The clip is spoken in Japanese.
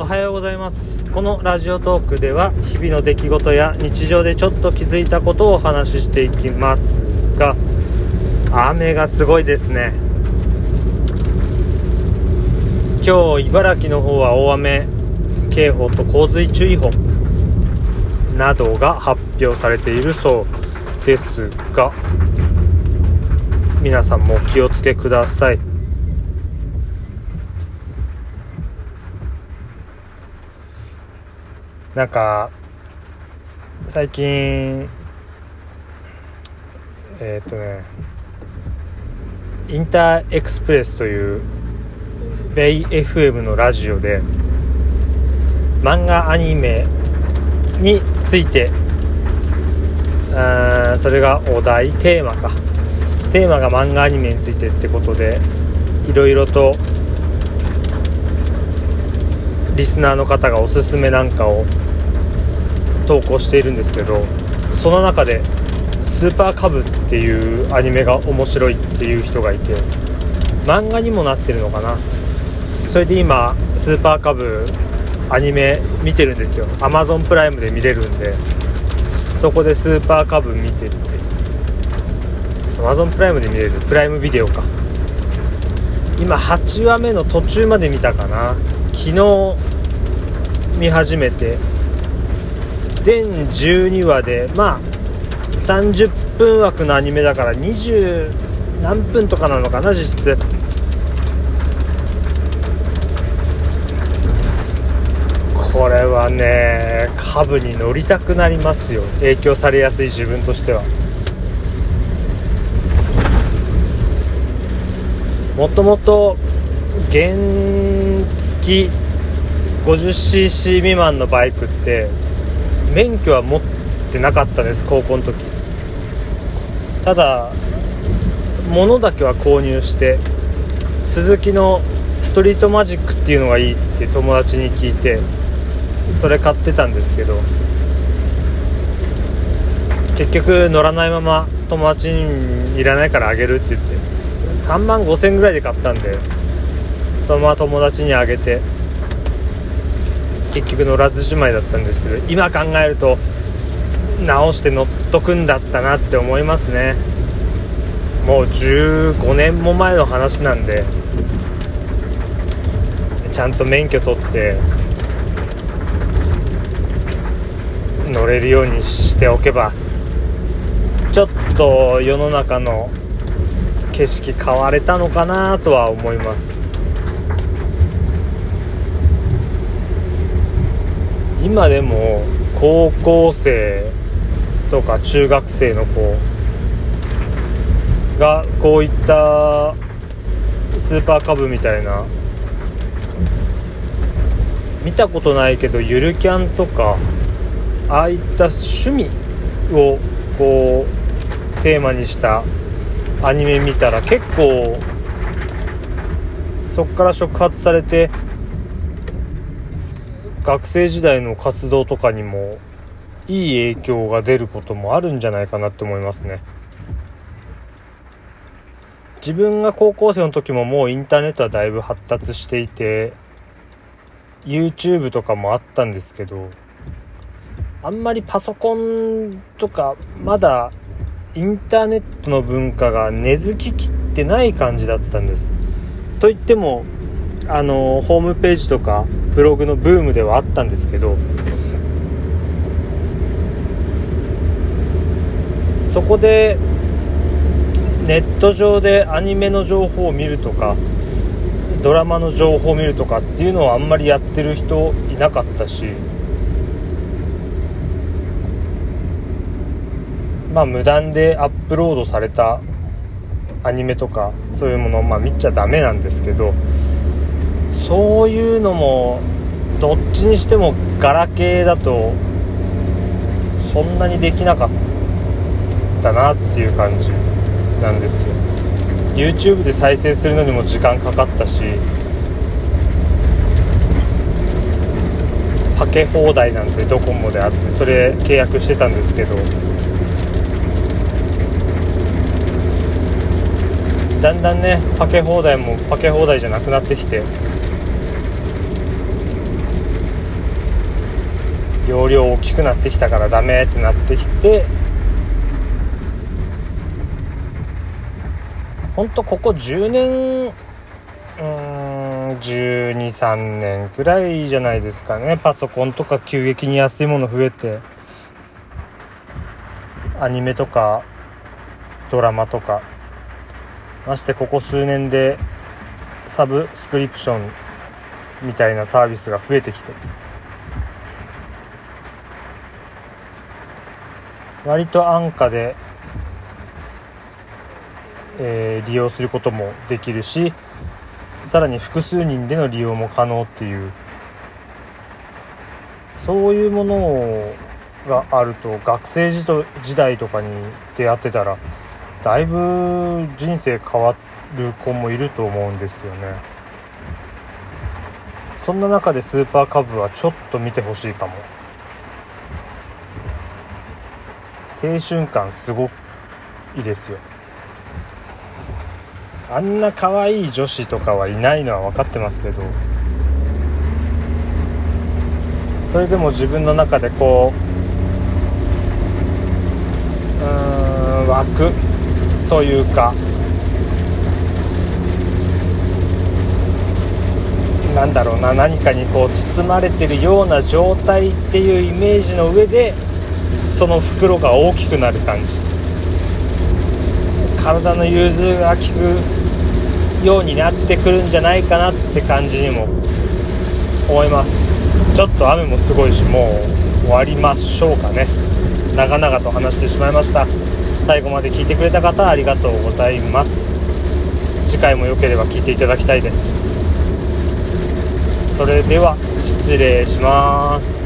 おはようございます。このラジオトークでは日々の出来事や日常でちょっと気づいたことをお話ししていきますが、雨がすごいですね。今日茨城の方は大雨警報と洪水注意報などが発表されているそうですが、皆さんもお気をつけください。なんか最近インターエクスプレスというベイ FM のラジオで漫画アニメについて、それがお題テーマが漫画アニメについてってことで、いろいろとリスナーの方がおすすめなんかを投稿しているんですけど、その中でスーパーカブっていうアニメが面白いっていう人がいて、漫画にもなってるのかな。それで今スーパーカブアニメ見てるんですよ。 Amazon プライムで見れるんで、そこでスーパーカブ見てて、 Amazon プライムで見れるプライムビデオか、今8話目の途中まで見たかな。昨日見始めて、全12話で30分枠のアニメだから20何分とかなのかな実質。これはね、株に乗りたくなりますよ。影響されやすい自分としては。もともと原付 50cc 未満のバイクって免許は持ってなかったです、高校の時。ただ物だけは購入して、スズキのストリートマジックっていうのがいいって友達に聞いて、それ買ってたんですけど、結局乗らないまま友達にいらないからあげるって言って、35,000円ぐらいで買ったんで、そのまま友達にあげて、結局乗らずじまいだったんですけど、今考えると直して乗っとくんだったなって思いますね。もう15年も前の話なんで、ちゃんと免許取って乗れるようにしておけば、ちょっと世の中の景色変われたのかなとは思います。今でも高校生とか中学生の子がこういったスーパーカブみたいな、見たことないけどゆるキャンとか、ああいった趣味をこうテーマにしたアニメ見たら、結構そっから触発されて学生時代の活動とかにもいい影響が出ることもあるんじゃないかなって思いますね。自分が高校生の時ももうインターネットはだいぶ発達していて、 YouTube とかもあったんですけど、あんまりパソコンとかまだインターネットの文化が根付ききってない感じだったんです。といってもホームページとかブログのブームではあったんですけど、そこでネット上でアニメの情報を見るとかドラマの情報を見るとかっていうのはあんまりやってる人いなかったし、無断でアップロードされたアニメとかそういうものを見ちゃダメなんですけど、そういうのもどっちにしてもガラケーだとそんなにできなかったなっていう感じなんですよ。 YouTube で再生するのにも時間かかったし、パケ放題なんてドコモであって、それ契約してたんですけど、だんだんね、パケ放題もパケ放題じゃなくなってきて、容量大きくなってきたからダメってなってきて、ほんとここ10年12,3 年くらいじゃないですかね。パソコンとか急激に安いもの増えて、アニメとかドラマとか、ましてここ数年でサブスクリプションみたいなサービスが増えてきて、割と安価で、利用することもできるし、さらに複数人での利用も可能っていう、そういうものがあると、学生時代とかに出会ってたらだいぶ人生変わる子もいると思うんですよね。そんな中でスーパーカブはちょっと見てほしいかも。青春感すごいですよ。あんな可愛い女子とかはいないのは分かってますけど、それでも自分の中でこう湧くというか、なんだろうな、何かにこう包まれてるような状態っていうイメージの上で、その袋が大きくなる感じ、体の融通が利くようになってくるんじゃないかなって感じにも思います。ちょっと雨もすごいし、もう終わりましょうかね。長々と話してしまいました。最後まで聞いてくれた方ありがとうございます。次回も良ければ聞いていただきたいです。それでは失礼します。